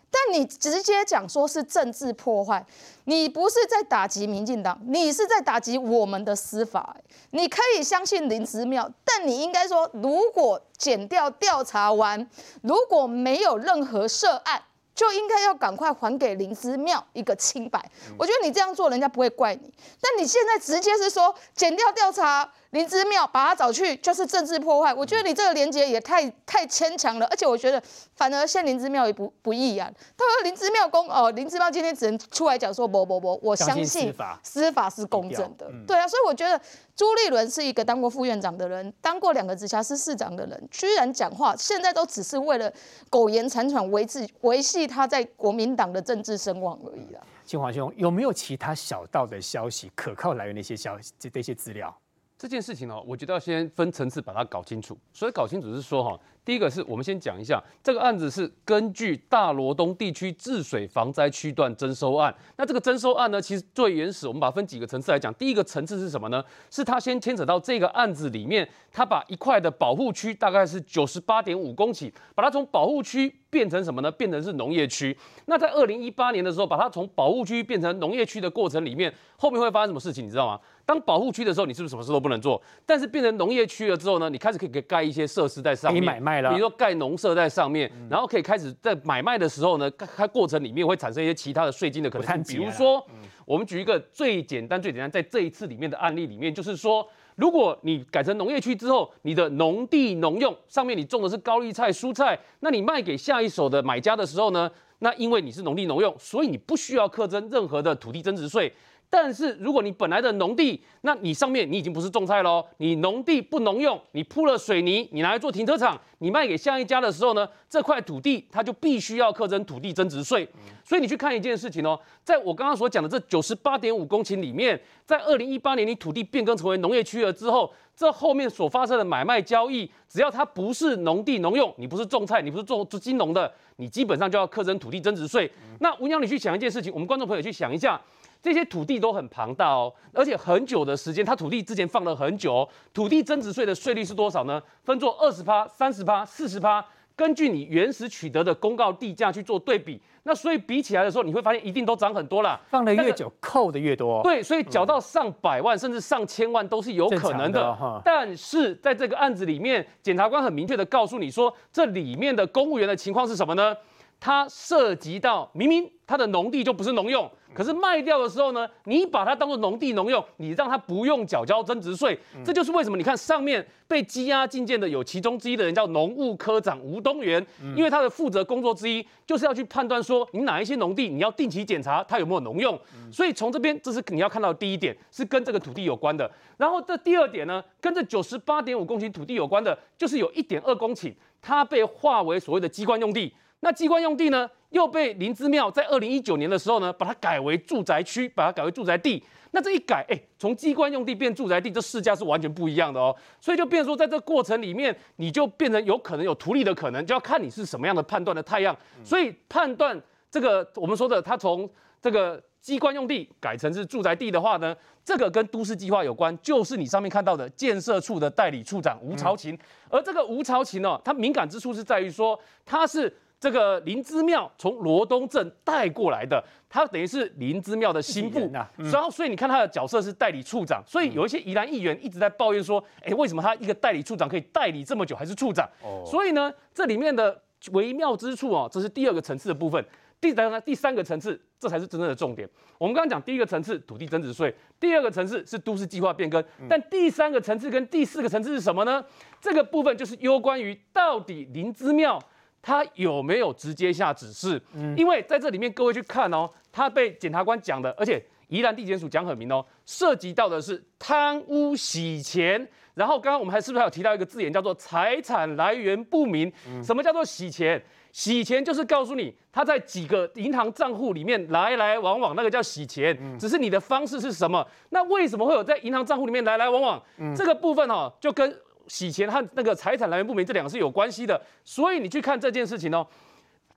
但你直接讲说是政治破坏，你不是在打击民进党，你是在打击我们的司法。你可以相信林姿妙，但你应该说，如果检调调查完，如果没有任何涉案，就应该要赶快还给林姿妙一个清白。我觉得你这样做，人家不会怪你。但你现在直接是说检调调查林姿妙，把他找去就是政治破坏。我觉得你这个连结也太太牵强了，而且我觉得反而陷林姿妙也不不易啊。他说林姿妙公哦，林姿妙今天只能出来讲说不不不，我相信司法司法是公正的。嗯、对啊，所以我觉得朱立伦是一个当过副院长的人，当过两个直辖市市长的人，居然讲话现在都只是为了苟延残喘维持维系。他在国民党的政治声望而已啦。清华兄，有没有其他小道的消息、可靠来源的一些消息、这些资料？这件事情哦，我觉得要先分层次把它搞清楚。所以搞清楚是说哈，第一个是我们先讲一下，这个案子是根据大罗东地区治水防灾区段征收案。那这个征收案呢，其实最原始，我们把它分几个层次来讲。第一个层次是什么呢？是他先牵扯到这个案子里面，他把一块的保护区大概是九十八点五公顷，把它从保护区变成什么呢？变成是农业区。那在二零一八年的时候，把它从保护区变成农业区的过程里面，后面会发生什么事情，你知道吗？当保护区的时候，你是不是什么事都不能做？但是变成农业区了之后呢，你开始可以盖一些设施在上面，可以买卖了。比如说盖农舍在上面，嗯、然后可以开始在买卖的时候呢，它过程里面会产生一些其他的税金的可能性。比如说，嗯、我们举一个最简单、最简单，在这一次里面的案例里面，就是说，如果你改成农业区之后，你的农地农用上面你种的是高丽菜、蔬菜，那你卖给下一手的买家的时候呢，那因为你是农地农用，所以你不需要课征任何的土地增值税。但是如果你本来的农地，那你上面你已经不是种菜喽，你农地不农用，你铺了水泥，你拿来做停车场，你卖给下一家的时候呢，这块土地它就必须要课征土地增值税。所以你去看一件事情哦，在我刚刚所讲的这九十八点五公顷里面，在二零一八年你土地变更成为农业区了之后，这后面所发生的买卖交易，只要它不是农地农用，你不是种菜，你不是做金融的，你基本上就要课征土地增值税。那文瑶，你去想一件事情，我们观众朋友去想一下。这些土地都很庞大哦，而且很久的时间，它土地之前放了很久、哦。土地增值税的税率是多少呢？分作二十趴、三十趴、四十趴，根据你原始取得的公告地价去做对比。那所以比起来的时候，你会发现一定都涨很多啦。放的越久，扣的越多。对，所以缴到上百万、嗯、甚至上千万都是有可能的。的但是在这个案子里面，检察官很明确的告诉你说，这里面的公务员的情况是什么呢？它涉及到明明它的农地就不是农用，可是卖掉的时候呢，你把它当作农地农用，你让它不用缴交增值税，嗯、这就是为什么你看上面被羁押禁见的有其中之一的人叫农务科长吴东元，嗯、因为他的负责工作之一就是要去判断说你哪一些农地你要定期检查它有没有农用，嗯、所以从这边这是你要看到的第一点是跟这个土地有关的，然后这第二点呢跟这九十八点五公顷土地有关的，就是有一点二公顷它被划为所谓的机关用地。那机关用地呢，又被林姿妙在二零一九年的时候呢，把它改为住宅区，把它改为住宅地。那这一改，哎、欸，从机关用地变住宅地，这市价是完全不一样的哦。所以就变成说，在这过程里面，你就变成有可能有图利的可能，就要看你是什么样的判断的太阳。所以判断这个我们说的，它从这个机关用地改成是住宅地的话呢，这个跟都市计划有关，就是你上面看到的建设处的代理处长吴朝琴。嗯、而这个吴朝琴呢、哦，他敏感之处是在于说，他是。这个林姿妙从罗东镇带过来的，他等于是林姿妙的心腹，啊嗯、然后所以你看他的角色是代理处长，所以有一些宜兰议员一直在抱怨说，哎，为什么他一个代理处长可以代理这么久还是处长？哦、所以呢，这里面的微妙之处哦，这是第二个层次的部分。第三第三个层次，这才是真正的重点。我们刚刚讲第一个层次土地增值税，第二个层次是都市计划变更，但第三个层次跟第四个层次是什么呢？这个部分就是攸关于到底林姿妙。他有没有直接下指示？嗯、因为在这里面，各位去看哦，他被检察官讲的，而且宜兰地检署讲很明哦，涉及到的是贪污洗钱。然后刚刚我们还是不是还有提到一个字眼叫做财产来源不明？嗯、什么叫做洗钱？洗钱就是告诉你他在几个银行账户里面来来往往，那个叫洗钱。嗯、只是你的方式是什么？那为什么会有在银行账户里面来来往往？嗯、这个部分哦，就跟洗钱和那个财产来源不明这两个是有关系的。所以你去看这件事情哦，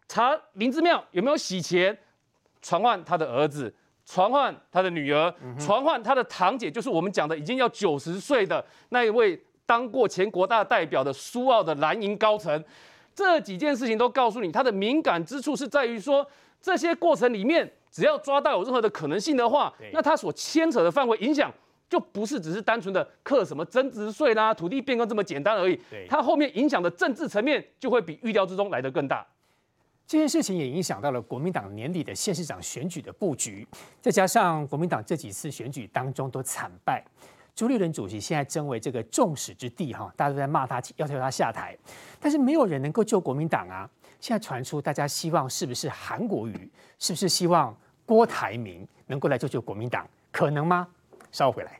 查林姿妙有没有洗钱，传唤他的儿子，传唤他的女儿，传唤他的堂姐，就是我们讲的已经要九十岁的那一位当过前国大代表的苏澳的蓝营高层。这几件事情都告诉你，他的敏感之处是在于说，这些过程里面，只要抓到有任何的可能性的话，那他所牵扯的范围影响就不是只是单纯的课什么增值税啦、土地变更这么简单而已。他后面影响的政治层面就会比预料之中来得更大。这件事情也影响到了国民党年底的县市长选举的布局，再加上国民党这几次选举当中都惨败，朱立伦主席现在争为这个众矢之的哈，大家都在骂他，要求他下台，但是没有人能够救国民党啊。现在传出大家希望是不是韩国瑜，是不是希望郭台铭能够来救救国民党，可能吗？稍后回来。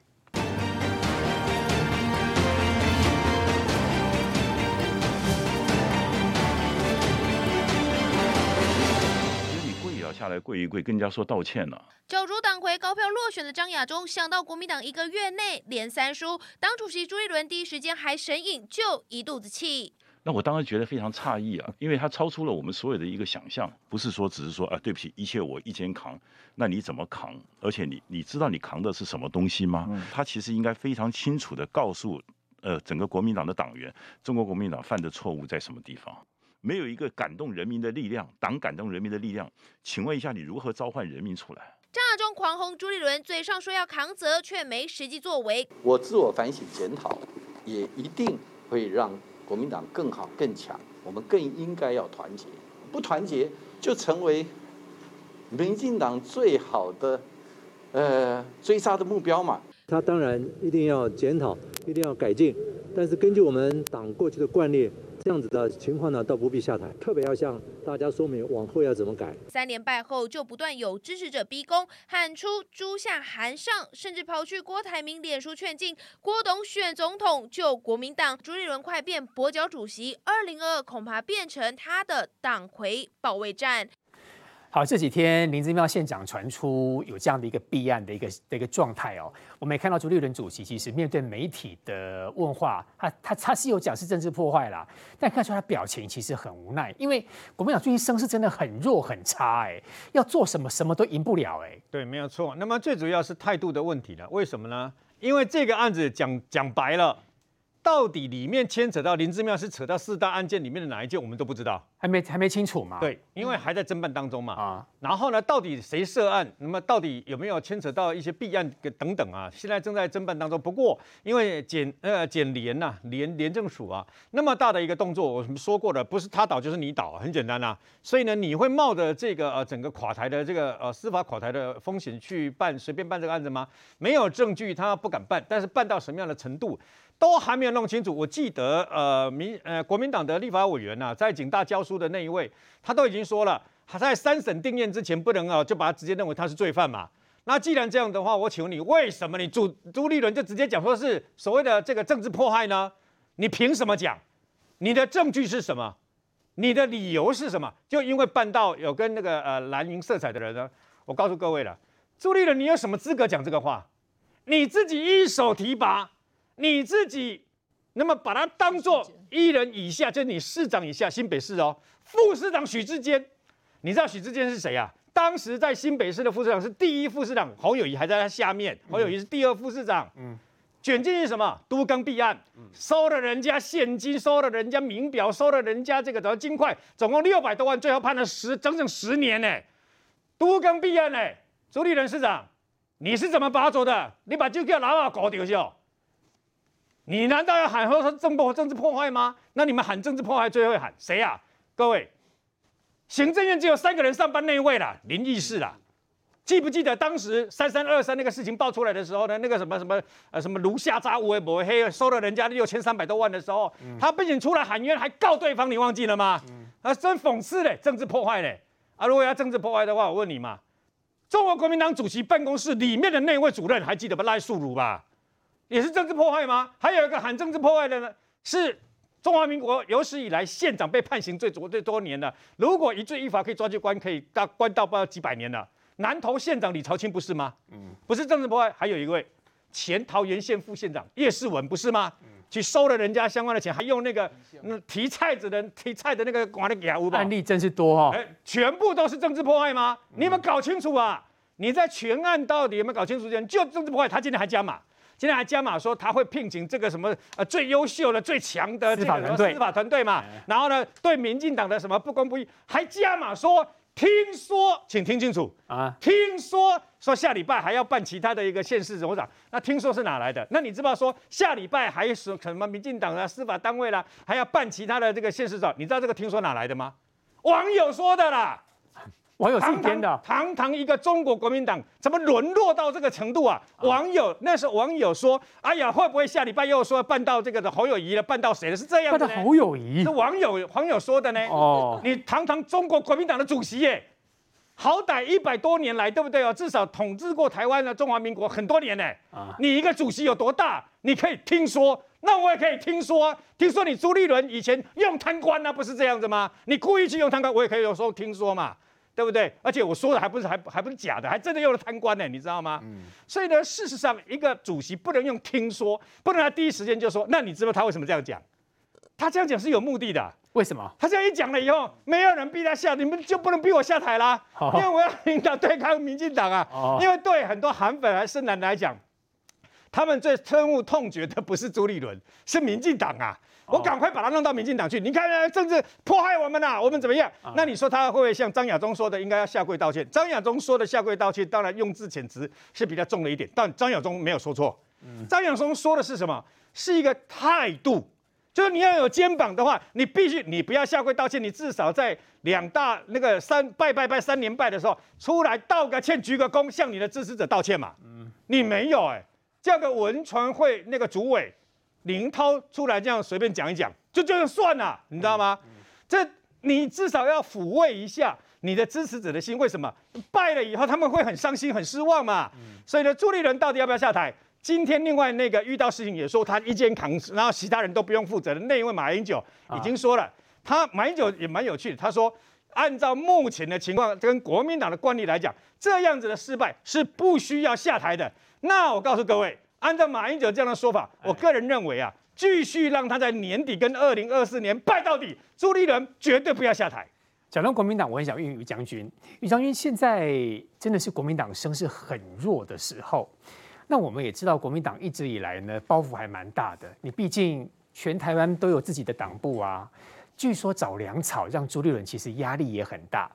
下来跪一跪，跟人家说道歉了、啊。角逐党魁高票落选的张亚中，想到国民党一个月内连三输，党主席朱立伦第一时间还神隐，就一肚子气。那我当然觉得非常诧异啊，因为他超出了我们所有的一个想象，不是说只是说啊，对不起，一切我一肩扛，那你怎么扛？而且你你知道你扛的是什么东西吗？嗯、他其实应该非常清楚的告诉呃整个国民党的党员，中国国民党犯的错误在什么地方。没有一个感动人民的力量，党感动人民的力量，请问一下，你如何召唤人民出来？张亚中狂轰朱立伦，嘴上说要扛责，却没实际作为。我自我反省检讨，也一定会让国民党更好更强。我们更应该要团结，不团结就成为民进党最好的呃追杀的目标嘛。他当然一定要检讨，一定要改进，但是根据我们党过去的惯例。这样子的情况呢，倒不必下台，特别要向大家说明往后要怎么改。三连败后，就不断有支持者逼宫，喊出“朱下韩上”，甚至跑去郭台铭脸书劝进郭董选总统救国民党。朱立伦快变跛脚主席，二零二二恐怕变成他的党魁保卫战。好，这几天林姿妙县长传出有这样的一个弊案的一个的一个状态哦，我们也看到朱立伦主席其实面对媒体的问话，他他他是有讲是政治破坏啦，但看出他表情其实很无奈，因为国民党最近声势真的很弱很差哎、欸，要做什么什么都赢不了哎、欸。对，没有错。那么最主要是态度的问题了，为什么呢？因为这个案子讲讲白了。到底里面牵扯到林姿妙是扯到四大案件里面的哪一件，我们都不知道，还没还没清楚嘛？对，因为还在侦办当中嘛。啊、嗯，然后呢，到底谁涉案？那么到底有没有牵扯到一些弊案等等啊？现在正在侦办当中。不过因为检呃检联呐、啊，联联政署啊，那么大的一个动作，我们说过的，不是他倒就是你倒，很简单啊。所以呢，你会冒着这个呃整个垮台的这个呃司法垮台的风险去办随便办这个案子吗？没有证据，他不敢办，但是办到什么样的程度？都还没有弄清楚。我记得，呃，民呃国民党的立法委员呐、啊，在警大教书的那一位，他都已经说了，在三审定谳之前，不能啊就把他直接认为他是罪犯嘛。那既然这样的话，我请问你，为什么你朱朱立伦就直接讲说是所谓的这个政治迫害呢？你凭什么讲？你的证据是什么？你的理由是什么？就因为办到有跟那个呃蓝营色彩的人呢，我告诉各位了，朱立伦，你有什么资格讲这个话？你自己一手提拔。你自己，那么把它当作一人以下，就是你市长以下，新北市哦，副市长许志坚，你知道许志坚是谁啊？当时在新北市的副市长是第一副市长，侯友宜还在他下面，侯友宜是第二副市长。嗯，卷进去什么？都更弊案，收了人家现金，收了人家名表，收了人家这个金块，总共六百多万，最后判了十整整十年呢、欸，都更弊案呢、欸。朱立伦市长，你是怎么把走的？你把这个老啊搞掉去哦。你难道要喊说政治破坏吗？那你们喊政治破坏最会喊谁啊？各位，行政院只有三个人上班那一位啦，林义士啦，记不记得当时三三二三那个事情爆出来的时候呢？那个什么什么呃什么卢下渣无为不为黑收了人家六千三百多万的时候，嗯、他不仅出来喊冤，还告对方，你忘记了吗？嗯、啊，真讽刺嘞，政治破坏嘞！啊，如果要政治破坏的话，我问你嘛，中国国民党主席办公室里面的那位主任还记得不？赖素如吧？也是政治迫害吗？还有一个喊政治迫害的呢，是中华民国有史以来县长被判刑最多最多年的。如果一罪一罚可以抓去关，可以到关到不知道几百年了。南投县长李朝卿不是吗？嗯，不是政治迫害。还有一位前桃园县副县长叶世文不是吗？嗯，去收了人家相关的钱，还用那个提菜子的提菜的那个管理给他污吧。案例真是多哈、哦欸，全部都是政治迫害吗？你有没有搞清楚啊？你在全案到底有没有搞清楚？就政治迫害，他今天还加码。今天还加码说他会聘请这个什么呃最优秀的、最强的这个司法团队嘛，然后呢对民进党的什么不公不义，还加码说听说，请听清楚啊，听说说下礼拜还要办其他的一个县市首长，那听说是哪来的？那你知道说下礼拜还有什么民进党啊、司法单位啦、啊，还要办其他的这个县市长，你知道这个听说哪来的吗？网友说的啦。网友是一天的、啊堂堂，堂堂一个中国国民党，怎么沦落到这个程度啊？网友那时候网友说：“哎呀，会不会下礼拜又说办到这个的侯友宜了，办到谁了？是这样的呢？”办到侯友宜，是网友网友说的呢。哦，你堂堂中国国民党的主席耶，好歹一百多年来，对不对哦？至少统治过台湾的中华民国很多年呢。啊，你一个主席有多大？你可以听说。那我也可以听说、啊，听说你朱立伦以前用贪官啊，不是这样子吗？你故意去用贪官，我也可以有时候听说嘛。对不对？而且我说的还不是还还不是假的，还真的用了贪官呢，你知道吗？嗯、所以呢，事实上，一个主席不能用听说，不能他第一时间就说。那你知道他为什么这样讲？他这样讲是有目的的、啊。为什么？他这样一讲了以后，没有人逼他下，你们就不能逼我下台啦，哦、因为我要领导对抗民进党啊。哦、因为对很多韩粉还深蓝来讲，他们最深恶痛绝的不是朱立伦，是民进党啊。我赶快把他弄到民进党去！你看，政治迫害我们呐、啊，我们怎么样？啊、那你说他会不会像张亚中说的，应该要下跪道歉？张亚中说的下跪道歉，当然用字遣词是比较重了一点，但张亚中没有说错。嗯、张亚中说的是什么？是一个态度，就是你要有肩膀的话，你必须，你不要下跪道歉，你至少在两大那个三拜拜拜三连拜的时候出来道个歉、鞠个躬，向你的支持者道歉嘛。嗯、你没有哎、欸，叫个文传会那个主委。林涛出来这样随便讲一讲，就就算了，你知道吗？嗯嗯、这你至少要抚慰一下你的支持者的心。为什么败了以后他们会很伤心、很失望嘛？嗯、所以呢，朱立伦到底要不要下台？今天另外那个遇到事情也说他一肩扛，然后其他人都不用负责的那一位马英九已经说了，啊、他马英九也蛮有趣的，他说按照目前的情况跟国民党的惯例来讲，这样子的失败是不需要下台的。那我告诉各位。按照马英九这样的说法，我个人认为啊，继续让他在年底跟二零二四年败到底，朱立伦绝对不要下台。讲到国民党，我很想问于将军，于将军现在真的是国民党声势很弱的时候，那我们也知道国民党一直以来呢包袱还蛮大的，你毕竟全台湾都有自己的党部啊，据说找粮草让朱立伦其实压力也很大，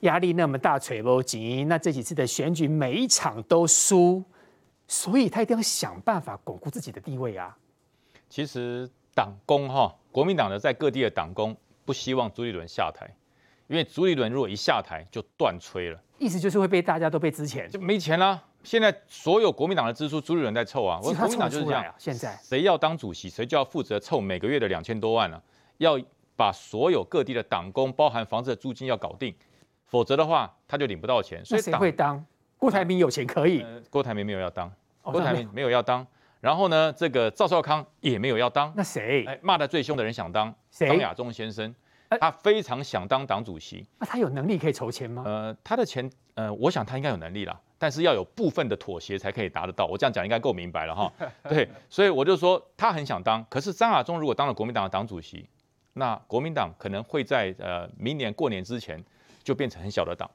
压力那么大，吹不及，那这几次的选举每一场都输。所以他一定要想办法巩固自己的地位啊！其实党工哈，国民党呢在各地的党工不希望朱立伦下台，因为朱立伦如果一下台就断炊了，意思就是会被大家都被支钱，就没钱啦、啊。现在所有国民党的支出，朱立伦在凑啊，我国民党就是这样啊。现在谁要当主席，谁就要负责凑每个月的两千多万啊，要把所有各地的党工，包含房子的租金要搞定，否则的话他就领不到钱。所以谁会当？郭台铭有钱可以，呃、郭台铭没有要当，哦、郭台铭没有要当。然后呢，这个赵少康也没有要当。那谁？哎，骂得最凶的人想当，张亚中先生，呃、他非常想当党主席。那、啊、他有能力可以筹钱吗？呃，他的钱，呃，我想他应该有能力啦，但是要有部分的妥协才可以达得到。我这样讲应该够明白了哈。对，所以我就说他很想当，可是张亚中如果当了国民党的党主席，那国民党可能会在呃明年过年之前就变成很小的党。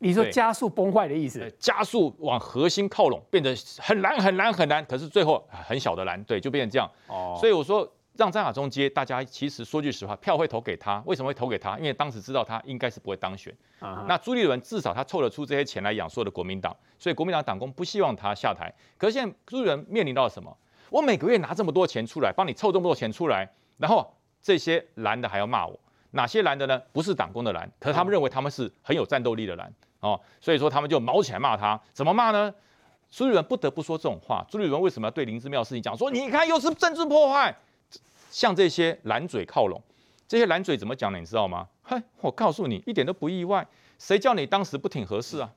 你说加速崩坏的意思，加速往核心靠拢，变得很难很难很难，可是最后很小的难，对，就变成这样。哦，所以我说让张亚中接，大家其实说句实话，票会投给他，为什么会投给他？因为当时知道他应该是不会当选。啊、那朱立伦至少他凑得出这些钱来养所有的国民党，所以国民党党工不希望他下台。可是现在朱立伦面临到什么？我每个月拿这么多钱出来，帮你凑这么多钱出来，然后这些蓝的还要骂我，哪些蓝的呢？不是党工的蓝，可是他们认为他们是很有战斗力的蓝。哦，所以说他们就毛起来骂他，怎么骂呢？朱立伦不得不说这种话。朱立伦为什么要对林姿妙的事情讲说？你看又是政治迫害，向这些蓝嘴靠拢，这些蓝嘴怎么讲呢？你知道吗？嘿，我告诉你，一点都不意外。谁叫你当时不挺核适啊？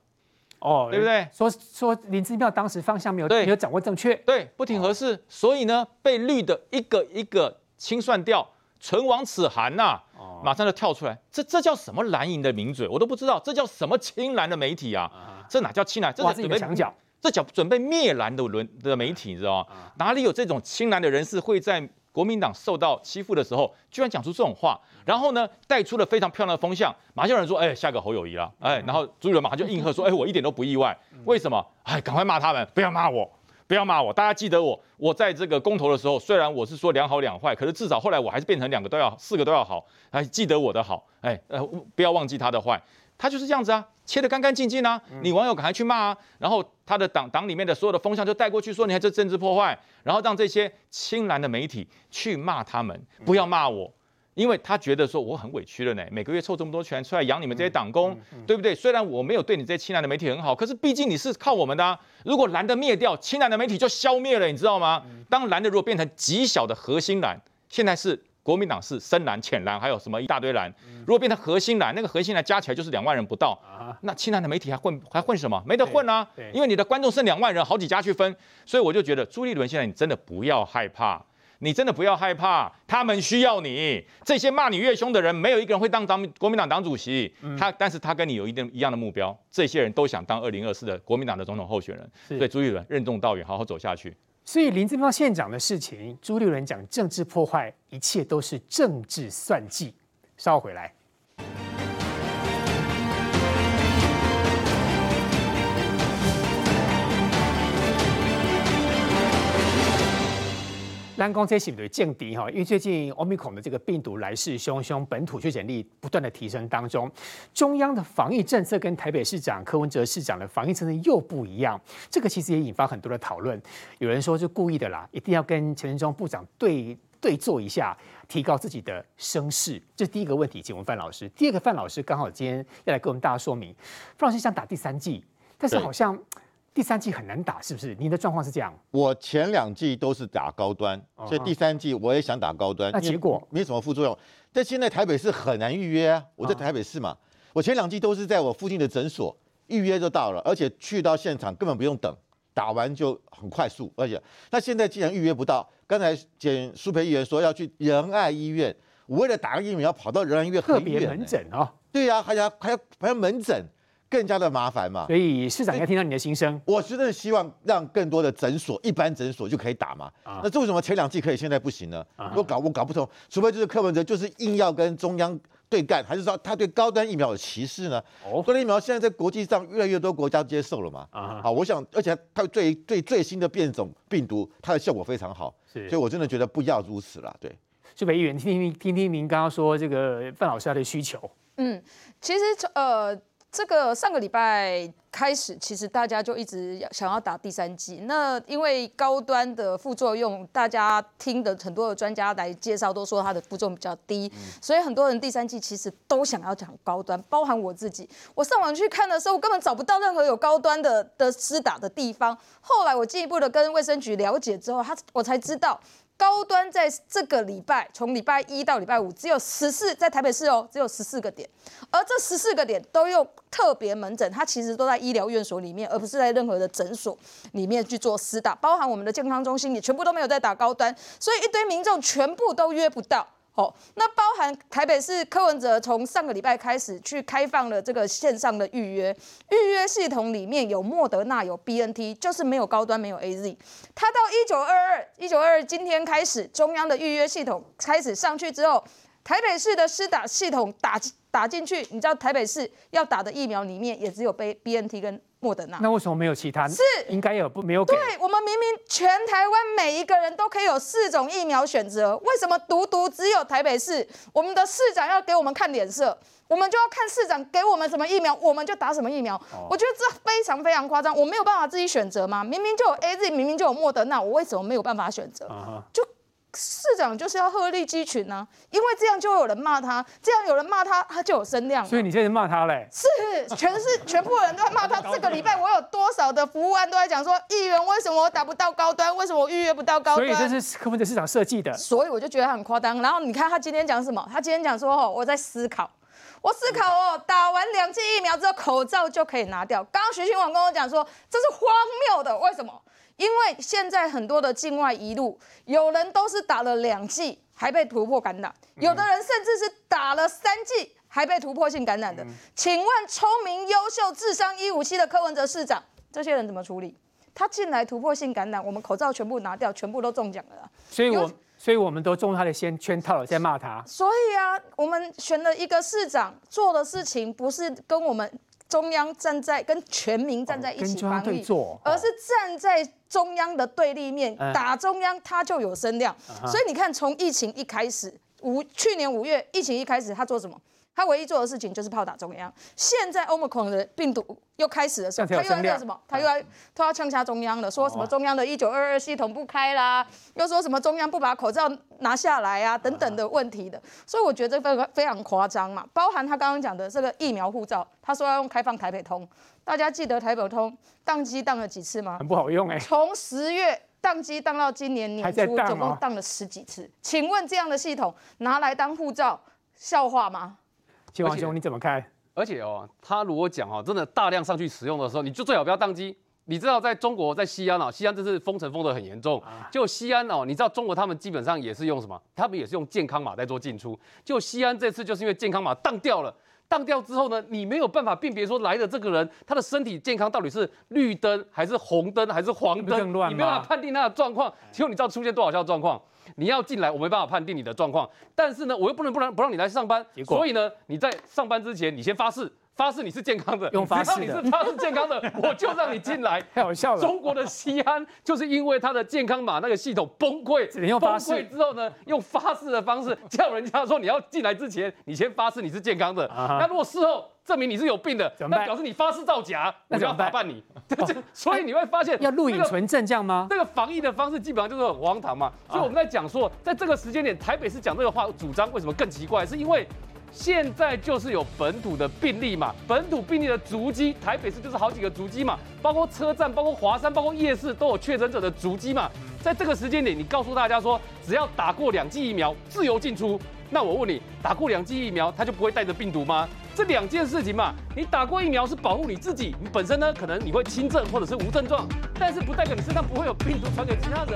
哦，对不对？说说林姿妙当时方向没有没有掌握正确，对，不挺核适，哦、所以呢被绿的一个一个清算掉。唇亡齿寒呐、啊，哦、马上就跳出来，这这叫什么蓝营的名嘴，我都不知道，这叫什么青蓝的媒体啊？啊这哪叫青蓝？这是你们墙角，这叫准备灭蓝的轮的媒体，你知道吗？哪里有这种亲蓝的人士会在国民党受到欺负的时候，居然讲出这种话，然后呢，带出了非常漂亮的风向。马上有人说：“哎，下个侯友宜啦！”哎，然后朱立伦马上就应和说：“哎，我一点都不意外。为什么？哎，赶快骂他们，不要骂我，不要骂我！大家记得我，我在这个公投的时候，虽然我是说两好两坏，可是至少后来我还是变成两个都要，四个都要好。哎，记得我的好，哎，呃，不要忘记他的坏。他就是这样子啊，切得干干净净啊。你网友赶快去骂啊，然后。”他的党党里面的所有的风向就带过去，说你还是政治破坏，然后让这些亲蓝的媒体去骂他们，不要骂我，因为他觉得说我很委屈了呢，每个月凑这么多钱出来养你们这些党工，对不对？虽然我没有对你这些亲蓝的媒体很好，可是毕竟你是靠我们的啊。如果蓝的灭掉，亲蓝的媒体就消灭了，你知道吗？当蓝的如果变成极小的核心蓝，现在是。国民党是深蓝、浅蓝，还有什么一大堆蓝。如果变成核心蓝，那个核心蓝加起来就是两万人不到。那亲蓝的媒体还混还混什么？没得混啊！因为你的观众剩两万人，好几家去分。所以我就觉得朱立伦现在你真的不要害怕，你真的不要害怕，他们需要你。这些骂你越凶的人，没有一个人会当党国民党党主席。他，但是他跟你有一定一样的目标，这些人都想当二零二四的国民党的总统候选人。所以朱立伦任重道远，好好走下去。所以林智妙县长的事情，朱立伦讲政治破坏，一切都是政治算计。稍后回来。咱讲这是不是政敌哈？因为最近 Omicron 的这个病毒来势汹汹，本土确诊率不断的提升当中，中央的防疫政策跟台北市长柯文哲市长的防疫政策又不一样，这个其实也引发很多的讨论。有人说是故意的啦，一定要跟陈时中部长对对坐一下，提高自己的声势。这是第一个问题，请问范老师。第二个，范老师刚好今天要来跟我们大家说明，范老师想打第三剂，但是好像。第三剂很难打，是不是？您的状况是这样？我前两剂都是打高端，所以第三剂我也想打高端。那结果没什么副作用。但现在台北市很难预约啊，我在台北市嘛，我前两剂都是在我附近的诊所预约就到了，而且去到现场根本不用等，打完就很快速。而且那现在既然预约不到，刚才简舒培议员说要去仁爱医院，我为了打个疫苗跑到仁爱医院很远、欸，特别门诊啊。对呀、啊，还要还要还要门诊。更加的麻烦嘛，所以市长应该听到你的心声。我真的希望让更多的诊所，一般诊所就可以打嘛。那这为什么前两季可以，现在不行呢？我搞我搞不通，除非就是柯文哲就是硬要跟中央对干，还是说他对高端疫苗有歧视呢？高端疫苗现在在国际上越来越多国家接受了嘛。好，我想，而且它最最最新的变种病毒，它的效果非常好，所以我真的觉得不要如此了。对，舒培议员，听听听听您刚刚说这个范老师他的需求。嗯，其实呃。这个上个礼拜开始，其实大家就一直想要打第三剂。那因为高端的副作用，大家听的很多的专家来介绍都说它的副作用比较低，所以很多人第三剂其实都想要讲高端，包含我自己。我上网去看的时候，我根本找不到任何有高端的的施打的地方。后来我进一步的跟卫生局了解之后，他我才知道。高端在这个礼拜，从礼拜一到礼拜五，只有十四在台北市哦，只有十四个点，而这十四个点都用特别门诊，它其实都在医疗院所里面，而不是在任何的诊所里面去做施打，包含我们的健康中心也全部都没有在打高端，所以一堆民众全部都约不到。哦，那包含台北市柯文哲从上个礼拜开始去开放了这个线上的预约，预约系统里面有莫德纳有 B N T， 就是没有高端没有 A Z。他到一九二二一九二二今天开始，中央的预约系统开始上去之后，台北市的施打系统打打进去，你知道台北市要打的疫苗里面也只有 B N T 跟莫德纳，那为什么没有其他？是应该有不没有给？对，我们明明全台湾每一个人都可以有四种疫苗选择，为什么独独只有台北市？我们的市长要给我们看脸色，我们就要看市长给我们什么疫苗，我们就打什么疫苗。哦、我觉得这非常非常夸张，我没有办法自己选择吗？明明就有 A Z， 明明就有莫德纳，我为什么没有办法选择？啊、就。市长就是要鹤立鸡群啊，因为这样就有人骂他，这样有人骂他，他就有声量。所以你现在骂他嘞？是，全是全部人都在骂他。这个礼拜我有多少的服务案都在讲说，议员为什么我打不到高端，为什么我预约不到高端？所以这是柯文哲市长设计的。所以我就觉得他很夸张。然后你看他今天讲什么？他今天讲说，哦，我在思考。我思考哦，打完两剂疫苗之后，口罩就可以拿掉。刚刚徐清王跟我讲说，这是荒谬的，为什么？因为现在很多的境外移入，有人都是打了两剂还被突破感染，有的人甚至是打了三剂还被突破性感染的。请问聪明、优秀、智商一五七的柯文哲市长，这些人怎么处理？他进来突破性感染，我们口罩全部拿掉，全部都中奖了啦。所以我，所以我们都中他的先圈套了，在骂他。所以啊，我们选了一个市长做的事情，不是跟我们中央站在、跟全民站在一起防疫，哦哦、而是站在中央的对立面、嗯、打中央，他就有声量。嗯、所以你看，从疫情一开始，五去年五月疫情一开始，他做什么？他唯一做的事情就是炮打中央。现在 Omicron 的病毒又开始的时候，他又要做什么？他又要都要呛下中央了，说什么中央的一九二二系统不开啦，又说什么中央不把口罩拿下来啊，等等的问题的。所以我觉得这非常夸张嘛，包含他刚刚讲的这个疫苗护照，他说要用开放台北通，大家记得台北通当机当了几次吗？很不好用哎、欸，从十月。宕机宕到今年年初，总共宕了十几次。请问这样的系统拿来当护照，笑话吗？嶔煌兄，你怎么看？而且哦，他如果讲哦，真的大量上去使用的时候，你就最好不要宕机。你知道，在中国，在西安啊，西安这次封城封得很严重。就西安哦，你知道中国他们基本上也是用什么？他们也是用健康码在做进出。就西安这次就是因为健康码宕掉了。当掉之后呢，你没有办法辨别说来的这个人他的身体健康到底是绿灯还是红灯还是黄灯，你没办法判定他的状况。结果你知道出现多少项状况？你要进来，我没办法判定你的状况。但是呢，我又不能不让不让你来上班，所以呢，你在上班之前，你先发誓。发誓你是健康的，用发誓的，只要你是发誓健康的，我就让你进来。太好笑了！中国的西安就是因为他的健康码那个系统崩溃，崩溃之后呢，用发誓的方式叫人家说你要进来之前，你先发誓你是健康的。Uh-huh. 那如果事后证明你是有病的，那表示你发誓造假，我就要法办你。所以你会发现，要录影存证这样吗？这个防疫的方式基本上就是很荒唐嘛。所以我们在讲说，在这个时间点，台北市讲这个话主张为什么更奇怪？是因为。现在就是有本土的病例嘛，本土病例的足迹，台北市就是好几个足迹嘛，包括车站、包括华山、包括夜市都有确诊者的足迹嘛。在这个时间点，你告诉大家说，只要打过两剂疫苗，自由进出。那我问你，打过两剂疫苗，他就不会带着病毒吗？这两件事情嘛，你打过疫苗是保护你自己，你本身呢，可能你会轻症或者是无症状，但是不代表你身上不会有病毒传给其他人。